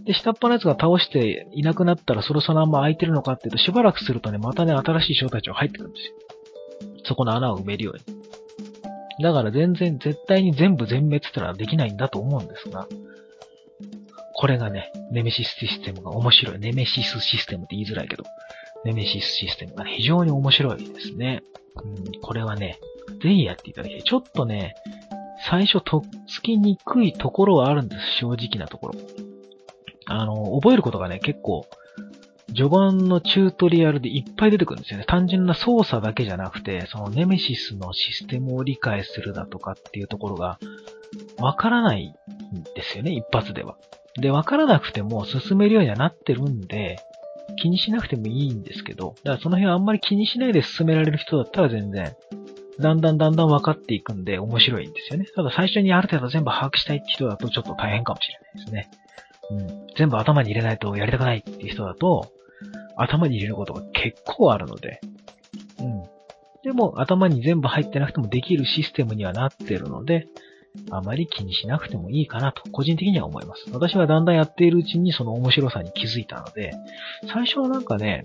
で、下っ端のやつが倒していなくなったらそろそろあんま空いてるのかっていうと、しばらくするとね、またね、新しい小隊長が入ってくるんですよ。そこの穴を埋めるように。だから全然、絶対に全部全滅ってのはできないんだと思うんですが、これがね、ネメシスシステムが面白い。ネメシスシステムって言いづらいけど、ネメシスシステムが非常に面白いですね。これはね、ぜひやっていただきたい。ちょっとね、最初とっつきにくいところはあるんです。正直なところ。覚えることがね、結構、序盤のチュートリアルでいっぱい出てくるんですよね。単純な操作だけじゃなくて、そのネメシスのシステムを理解するだとかっていうところが、わからないんですよね、一発では。で、わからなくても進めるようにはなってるんで、気にしなくてもいいんですけど、だからその辺はあんまり気にしないで進められる人だったら全然、だんだんわかっていくんで面白いんですよね。ただ最初にある程度全部把握したいって人だとちょっと大変かもしれないですね。全部頭に入れないとやりたくないっていう人だと、頭に入れることが結構あるので、でも頭に全部入ってなくてもできるシステムにはなってるので、あまり気にしなくてもいいかなと個人的には思います。私はだんだんやっているうちにその面白さに気づいたので、最初はなんかね、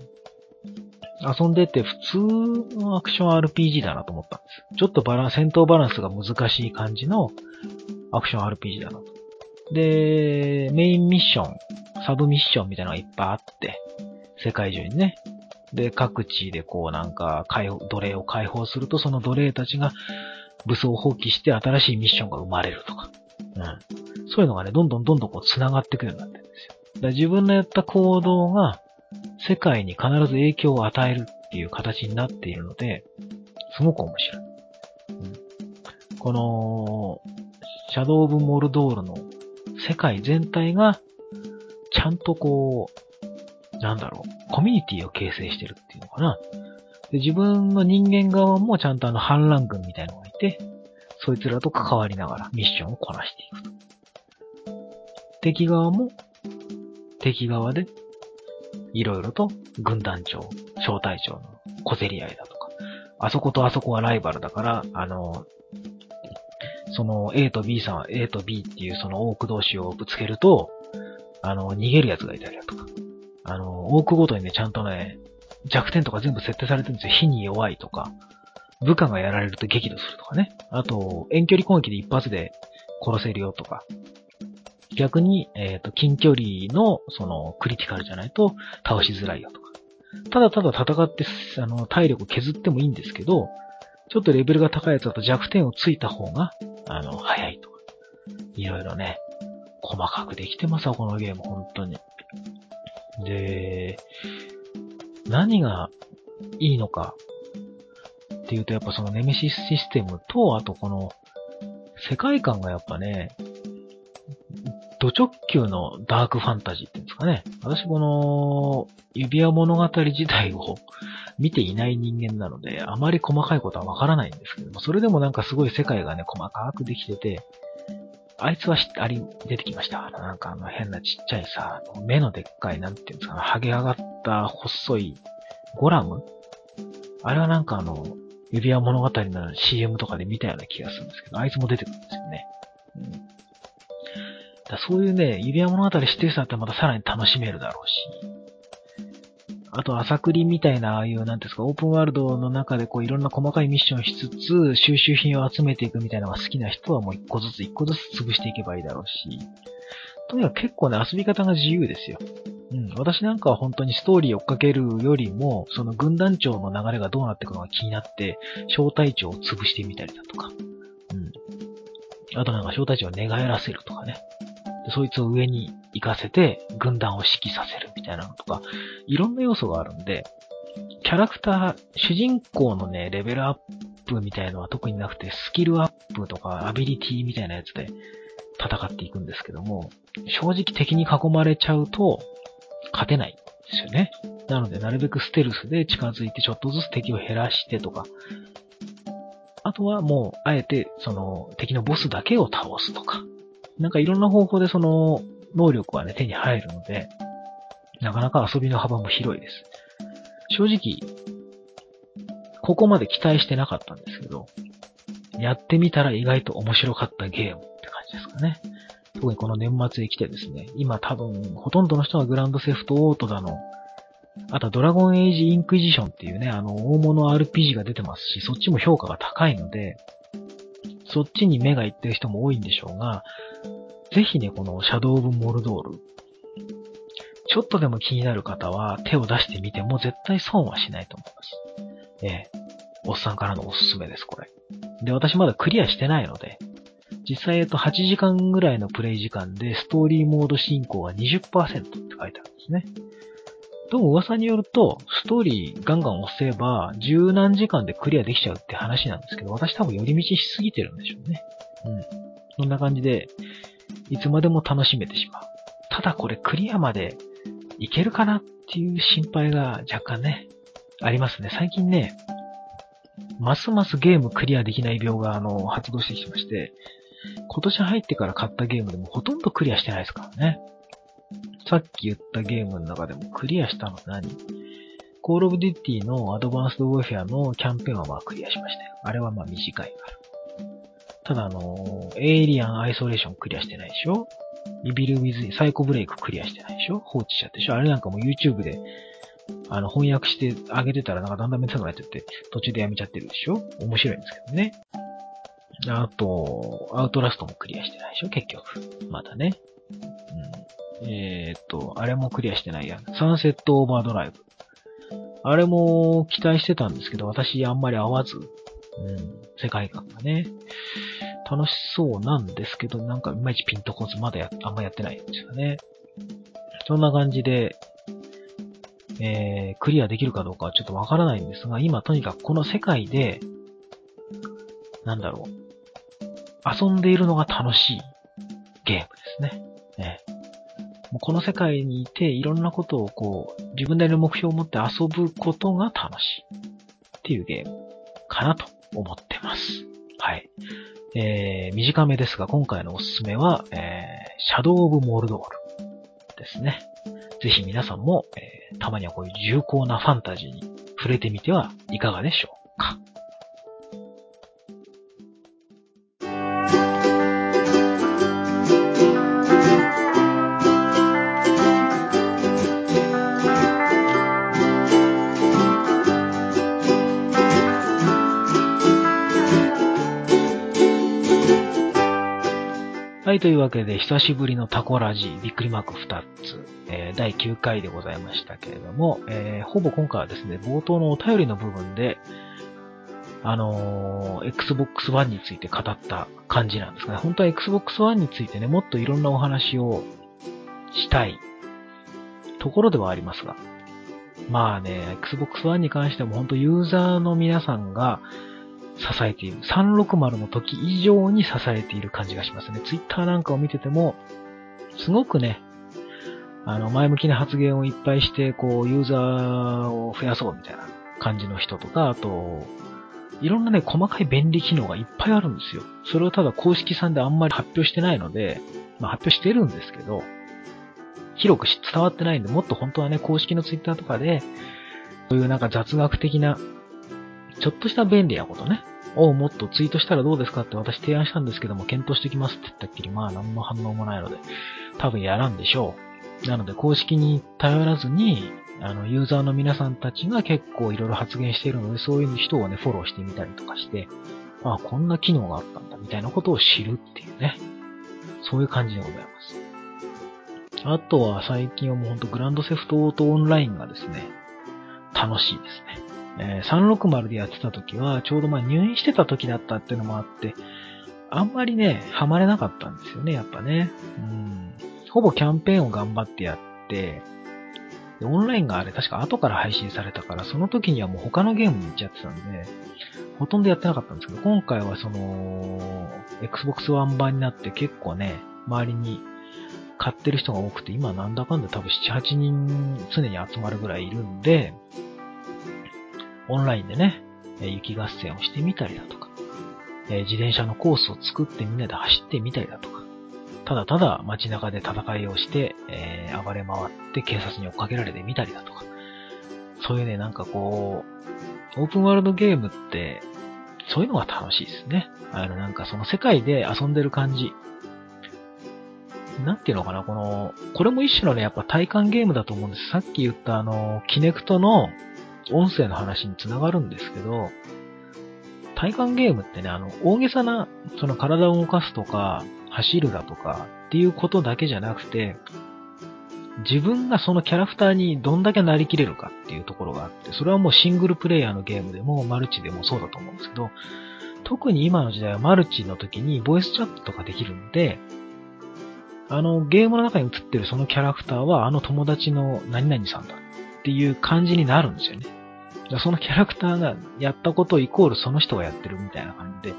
遊んでて普通のアクション RPG だなと思ったんです。ちょっと戦闘バランスが難しい感じのアクション RPG だなと。で、メインミッション、サブミッションみたいなのがいっぱいあって、世界中にね。で、各地でこうなんか奴隷を解放すると、その奴隷たちが武装を放棄して新しいミッションが生まれるとか。そういうのがね、どんどんこう繋がってくるようになってるんですよ。だから自分のやった行動が世界に必ず影響を与えるっていう形になっているので、すごく面白い。この、シャドウ・オブ・モルドールの世界全体が、ちゃんとこう、コミュニティを形成してるっていうのかな。で、自分の人間側もちゃんと反乱軍みたいなのがいて、そいつらと関わりながらミッションをこなしていくと。敵側も、敵側で、いろいろと軍団長、小隊長の小競り合いだとか、あそことあそこはライバルだから、その A と B さんは A と B っていうそのオーク同士をぶつけると、逃げるやつがいたりだとか。オークごとにね、ちゃんとね、弱点とか全部設定されてるんですよ。火に弱いとか、部下がやられると激怒するとかね。あと、遠距離攻撃で一発で殺せるよとか。逆に、近距離のそのクリティカルじゃないと倒しづらいよとか。ただただ戦って、体力を削ってもいいんですけど、ちょっとレベルが高いやつだと弱点をついた方が、早いとか。いろいろね、細かくできてますわ、このゲーム、本当に。で、何がいいのかっていうと、やっぱそのネメシスシステムと、あとこの、世界観がやっぱね、ド直球のダークファンタジーって言うんですかね。私この、指輪物語自体を見ていない人間なので、あまり細かいことはわからないんですけども、それでもなんかすごい世界がね、細かくできてて、あいつは出てきました。なんか変なちっちゃいさ、目のでっかい、なんていうんですかね、剥げ上がった細いゴラム？あれはなんか指輪物語の CM とかで見たような気がするんですけど、あいつも出てくるんですよね。だそういうね、指輪物語知ってる人だったらまたさらに楽しめるだろうし、あと朝繰りみたいな、ああいうなんですか、オープンワールドの中でこういろんな細かいミッションしつつ、収集品を集めていくみたいなのが好きな人はもう一個ずつ潰していけばいいだろうし、とにかく結構ね、遊び方が自由ですよ。私なんかは本当にストーリーを追っかけるよりも、その軍団長の流れがどうなっていくのが気になって、小隊長を潰してみたりだとか、あとなんか小隊長を寝返らせるとかね。そいつを上に行かせて軍団を指揮させるみたいなのとか、いろんな要素があるんで、キャラクター、主人公のね、レベルアップみたいのは特になくて、スキルアップとかアビリティみたいなやつで戦っていくんですけども、正直敵に囲まれちゃうと勝てないんですよね。なのでなるべくステルスで近づいてちょっとずつ敵を減らしてとか、あとはもうあえてその敵のボスだけを倒すとか、なんかいろんな方法でその能力はね、手に入るので、なかなか遊びの幅も広いです。正直、ここまで期待してなかったんですけど、やってみたら意外と面白かったゲームって感じですかね。特にこの年末へ来てですね、今多分ほとんどの人がグランドセフトオートだの、あとドラゴンエイジインクイジションっていうね、大物 RPG が出てますし、そっちも評価が高いので、そっちに目がいってる人も多いんでしょうが、ぜひね、このシャドウ・オブ・モルドール、ちょっとでも気になる方は手を出してみても絶対損はしないと思います。おっさんからのおすすめです、これ。で、私まだクリアしてないので、実際8時間ぐらいのプレイ時間でストーリーモード進行が 20% って書いてあるんですね。どうも噂によると、ストーリーガンガン押せば十何時間でクリアできちゃうって話なんですけど、私多分寄り道しすぎてるんでしょうね。そんな感じで、いつまでも楽しめてしまう。ただこれクリアまでいけるかなっていう心配が若干ね、ありますね。最近ね、ますますゲームクリアできない病が発動してきてまして、今年入ってから買ったゲームでもほとんどクリアしてないですからね。さっき言ったゲームの中でもクリアしたの何？コールオブデューティのアドバンスドウォーフェアのキャンペーンはまあクリアしましたよ。あれはまあ短いから。ただエイリアンアイソレーションクリアしてないでしょ？イビルウィズサイコブレイククリアしてないでしょ？放置しちゃってでしょ？あれなんかもう YouTube で翻訳してあげてたらなんかだんだんめんどくさくなっちゃって途中でやめちゃってるでしょ？面白いんですけどね。あと、アウトラストもクリアしてないでしょ？結局。まだね。あれもクリアしてないやん。サンセットオーバードライブ。あれも期待してたんですけど、私あんまり合わず、世界観がね、楽しそうなんですけど、なんかいまいちピンとこず、まだあんまやってないんですよね。そんな感じで、クリアできるかどうかはちょっとわからないんですが、今とにかくこの世界で、なんだろう、遊んでいるのが楽しいゲームですね。もうこの世界にいていろんなことをこう自分なりの目標を持って遊ぶことが楽しいっていうゲームかなと思ってます。はい。短めですが今回のおすすめは、シャドウ・オブ・モルドールですね。ぜひ皆さんも、たまにはこういう重厚なファンタジーに触れてみてはいかがでしょうか。はい、というわけで、久しぶりのタコラジー、びっくりマーク2つ、第9回でございましたけれども、ほぼ今回はですね、冒頭のお便りの部分で、Xbox One について語った感じなんですが、ね、本当は Xbox One についてね、もっといろんなお話をしたいところではありますが、まあね、Xbox One に関しても本当ユーザーの皆さんが、支えている。360の時以上に支えている感じがしますね。ツイッターなんかを見てても、すごくね、前向きな発言をいっぱいして、こう、ユーザーを増やそうみたいな感じの人とか、あと、いろんなね、細かい便利機能がいっぱいあるんですよ。それをただ公式さんであんまり発表してないので、まあ発表してるんですけど、広く伝わってないんで、もっと本当はね、公式のツイッターとかで、そういうなんか雑学的な、ちょっとした便利なことね。をもっとツイートしたらどうですかって私提案したんですけども、検討してきますって言ったっきり、まあ何の反応もないので、多分やらんでしょう。なので公式に頼らずに、ユーザーの皆さんたちが結構いろいろ発言しているので、そういう人をね、フォローしてみたりとかして、あ、こんな機能があったんだ、みたいなことを知るっていうね。そういう感じでございます。あとは最近はもうほんとグランドセフトオートオンラインがですね、楽しいですね。360でやってた時は、ちょうどまあ入院してた時だったっていうのもあって、あんまりね、ハマれなかったんですよね、やっぱね。ほぼキャンペーンを頑張ってやって、オンラインがあれ確か後から配信されたから、その時にはもう他のゲームに行っちゃってたんで、ほとんどやってなかったんですけど、今回はその、Xbox One 版になって結構ね、周りに買ってる人が多くて、今なんだかんだ多分7、8人常に集まるぐらいいるんで、オンラインでね、雪合戦をしてみたりだとか、自転車のコースを作ってみんなで走ってみたりだとか、ただただ街中で戦いをして、暴れ回って警察に追っかけられてみたりだとか、そういうね、なんかこう、オープンワールドゲームって、そういうのが楽しいですね。なんかその世界で遊んでる感じ。なんていうのかな、これも一種のね、やっぱ体感ゲームだと思うんです。さっき言ったKinect の音声の話に繋がるんですけど、体感ゲームってね、大げさな、その体を動かすとか、走るだとかっていうことだけじゃなくて、自分がそのキャラクターにどんだけなりきれるかっていうところがあって、それはもうシングルプレイヤーのゲームでもマルチでもそうだと思うんですけど、特に今の時代はマルチの時にボイスチャットとかできるんで、ゲームの中に映ってるそのキャラクターは友達の何々さんだっていう感じになるんですよね。そのキャラクターがやったことイコールその人がやってるみたいな感じで、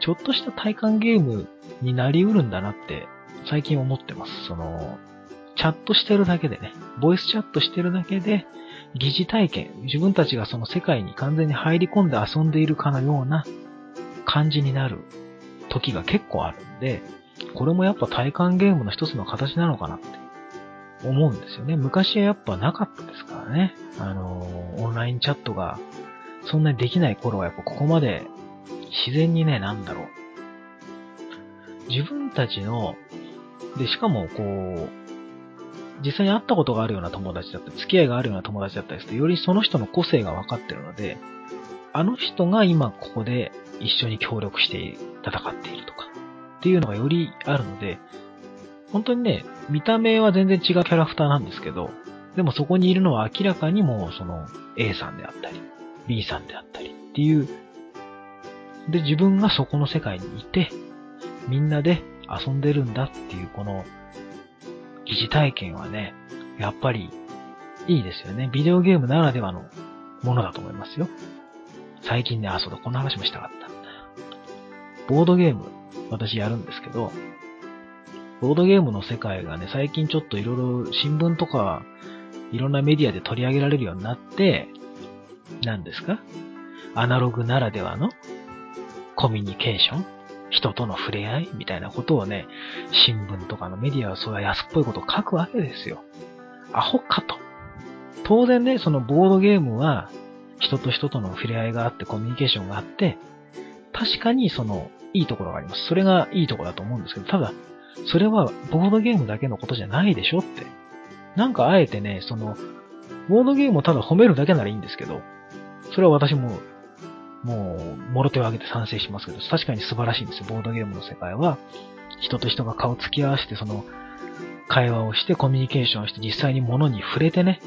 ちょっとした体感ゲームになりうるんだなって最近思ってます。チャットしてるだけでね、ボイスチャットしてるだけで疑似体験、自分たちがその世界に完全に入り込んで遊んでいるかのような感じになる時が結構あるんで、これもやっぱ体感ゲームの一つの形なのかなって思うんですよね。昔はやっぱなかったですからね。オンラインチャットがそんなにできない頃はやっぱここまで自然にね、なんだろう。自分たちの、で、しかもこう、実際に会ったことがあるような友達だったり、付き合いがあるような友達だったりして、よりその人の個性が分かってるので、あの人が今ここで一緒に協力して戦っているとか、っていうのがよりあるので、本当にね、見た目は全然違うキャラクターなんですけど、でもそこにいるのは明らかにもうその A さんであったり、B さんであったりっていう、で自分がそこの世界にいて、みんなで遊んでるんだっていうこの疑似体験はね、やっぱりいいですよね。ビデオゲームならではのものだと思いますよ。最近ね、そうだ、こんな話もしたかった。ボードゲーム、私やるんですけど、ボードゲームの世界がね、最近ちょっといろいろ新聞とか、いろんなメディアで取り上げられるようになって、何ですか？アナログならではのコミュニケーション？人との触れ合い？みたいなことをね、新聞とかのメディアはそういう安っぽいことを書くわけですよ。アホかと。当然ね、そのボードゲームは、人と人との触れ合いがあって、コミュニケーションがあって、確かにその、いいところがあります。それがいいところだと思うんですけど、ただ、それはボードゲームだけのことじゃないでしょって。なんかあえてね、ボードゲームをただ褒めるだけならいいんですけど、それは私も、もろ手を挙げて賛成しますけど、確かに素晴らしいんですよ。ボードゲームの世界は、人と人が顔を突き合わせて、会話をして、コミュニケーションをして、実際に物に触れてね、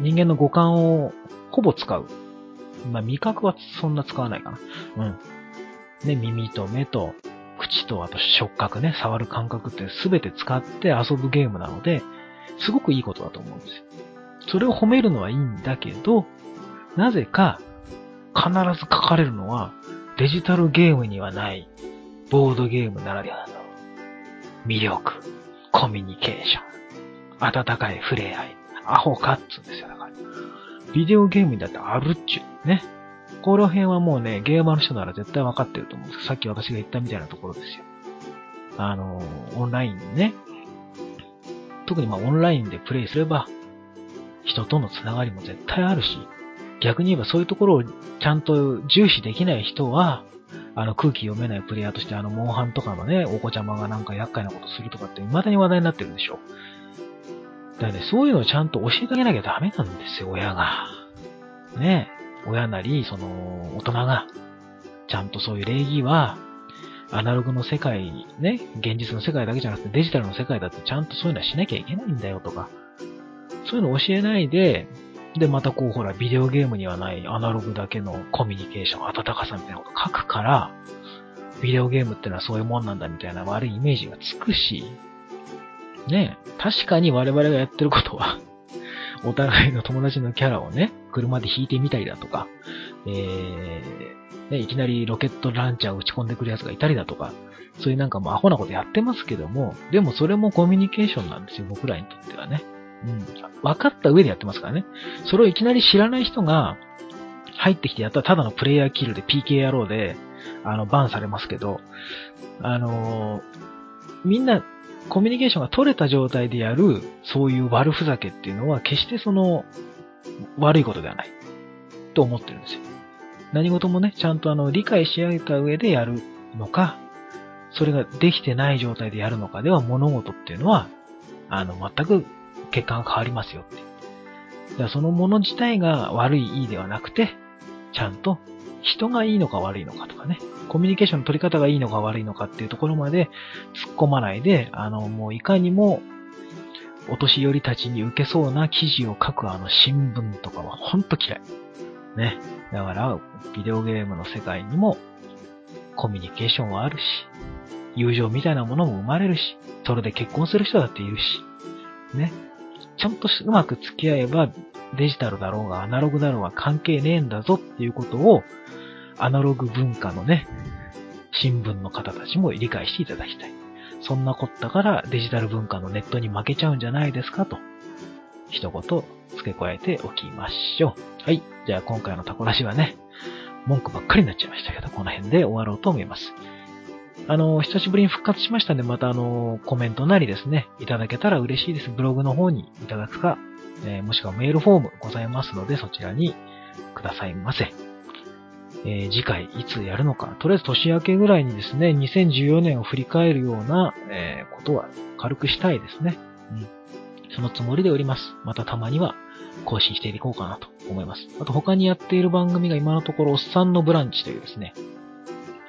人間の五感をほぼ使う。まあ、味覚はそんな使わないかな。うん。ね、耳と目と、口とあと触覚ね、触る感覚って全て使って遊ぶゲームなので、すごくいいことだと思うんですよ。それを褒めるのはいいんだけど、なぜか必ず書かれるのはデジタルゲームにはないボードゲームならではの魅力、コミュニケーション、温かい触れ合い、アホかっつうんですよ。だからビデオゲームにだってあるっちゅうね。この辺はもうね、ゲーマーの人なら絶対わかってると思うんですけど、さっき私が言ったみたいなところですよ。オンラインね。特にまあオンラインでプレイすれば、人とのつながりも絶対あるし、逆に言えばそういうところをちゃんと重視できない人は、空気読めないプレイヤーとしてモンハンとかのね、お子ちゃまがなんか厄介なことするとかって未だに話題になってるでしょ。だからね、そういうのをちゃんと教えてあげなきゃダメなんですよ、親が。ねえ。親なり、大人が、ちゃんとそういう礼儀は、アナログの世界、ね、現実の世界だけじゃなくてデジタルの世界だってちゃんとそういうのはしなきゃいけないんだよとか、そういうの教えないで、で、またこう、ほら、ビデオゲームにはないアナログだけのコミュニケーション、温かさみたいなこと書くから、ビデオゲームってのはそういうもんなんだみたいな悪いイメージがつくし、ね、確かに我々がやってることはお互いの友達のキャラをね、車で引いてみたりだとか、ね、いきなりロケットランチャーを打ち込んでくるやつがいたりだとか、そういうなんかもうアホなことやってますけども、でもそれもコミュニケーションなんですよ、僕らにとってはね。うん。分かった上でやってますからね。それをいきなり知らない人が入ってきてやったらただのプレイヤーキルで PK 野郎で、バンされますけど、みんな、コミュニケーションが取れた状態でやるそういう悪ふざけっていうのは決してその悪いことではないと思ってるんですよ。何事もね、ちゃんと理解し合えた上でやるのか、それができてない状態でやるのかでは物事っていうのは全く結果が変わりますよって。だからそのもの自体が悪いいいではなくて、ちゃんと人がいいのか悪いのかとかね、コミュニケーションの取り方がいいのか悪いのかっていうところまで突っ込まないで、もういかにもお年寄りたちに受けそうな記事を書く新聞とかはほんと嫌い。ね。だから、ビデオゲームの世界にもコミュニケーションはあるし、友情みたいなものも生まれるし、それで結婚する人だっているし、ね。ちゃんとうまく付き合えば、デジタルだろうがアナログだろうが関係ねえんだぞっていうことをアナログ文化のね、新聞の方たちも理解していただきたい。そんなこったからデジタル文化のネットに負けちゃうんじゃないですかと一言付け加えておきましょう。はい。じゃあ今回のタコラジはね、文句ばっかりになっちゃいましたけど、この辺で終わろうと思います。久しぶりに復活しましたんで、またコメントなりですね、いただけたら嬉しいです。ブログの方にいただくか、もしくはメールフォームございますので、そちらにくださいませ。次回いつやるのか、とりあえず年明けぐらいにですね、2014年を振り返るような、ことは軽くしたいですね。うん。そのつもりでおります。またたまには更新していこうかなと思います。あと他にやっている番組が今のところおっさんのブランチというですね、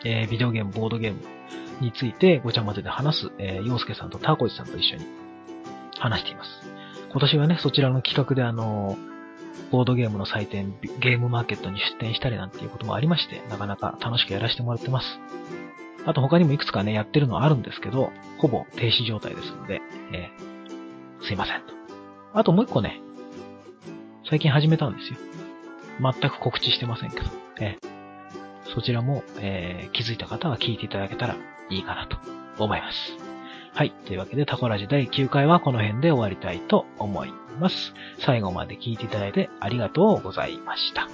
ビデオゲーム、ボードゲームについてごちゃ混ぜで話す、陽介さんとタコジさんと一緒に話しています。今年はね、そちらの企画でボードゲームの祭典、ゲームマーケットに出展したりなんていうこともありまして、なかなか楽しくやらせてもらってます。あと他にもいくつかね、やってるのはあるんですけど、ほぼ停止状態ですので、すいませんと。あともう一個ね、最近始めたんですよ。全く告知してませんけど、そちらも、気づいた方は聞いていただけたらいいかなと思います。はい。というわけで、タコラジ第9回はこの辺で終わりたいと思います。最後まで聞いていただいてありがとうございました。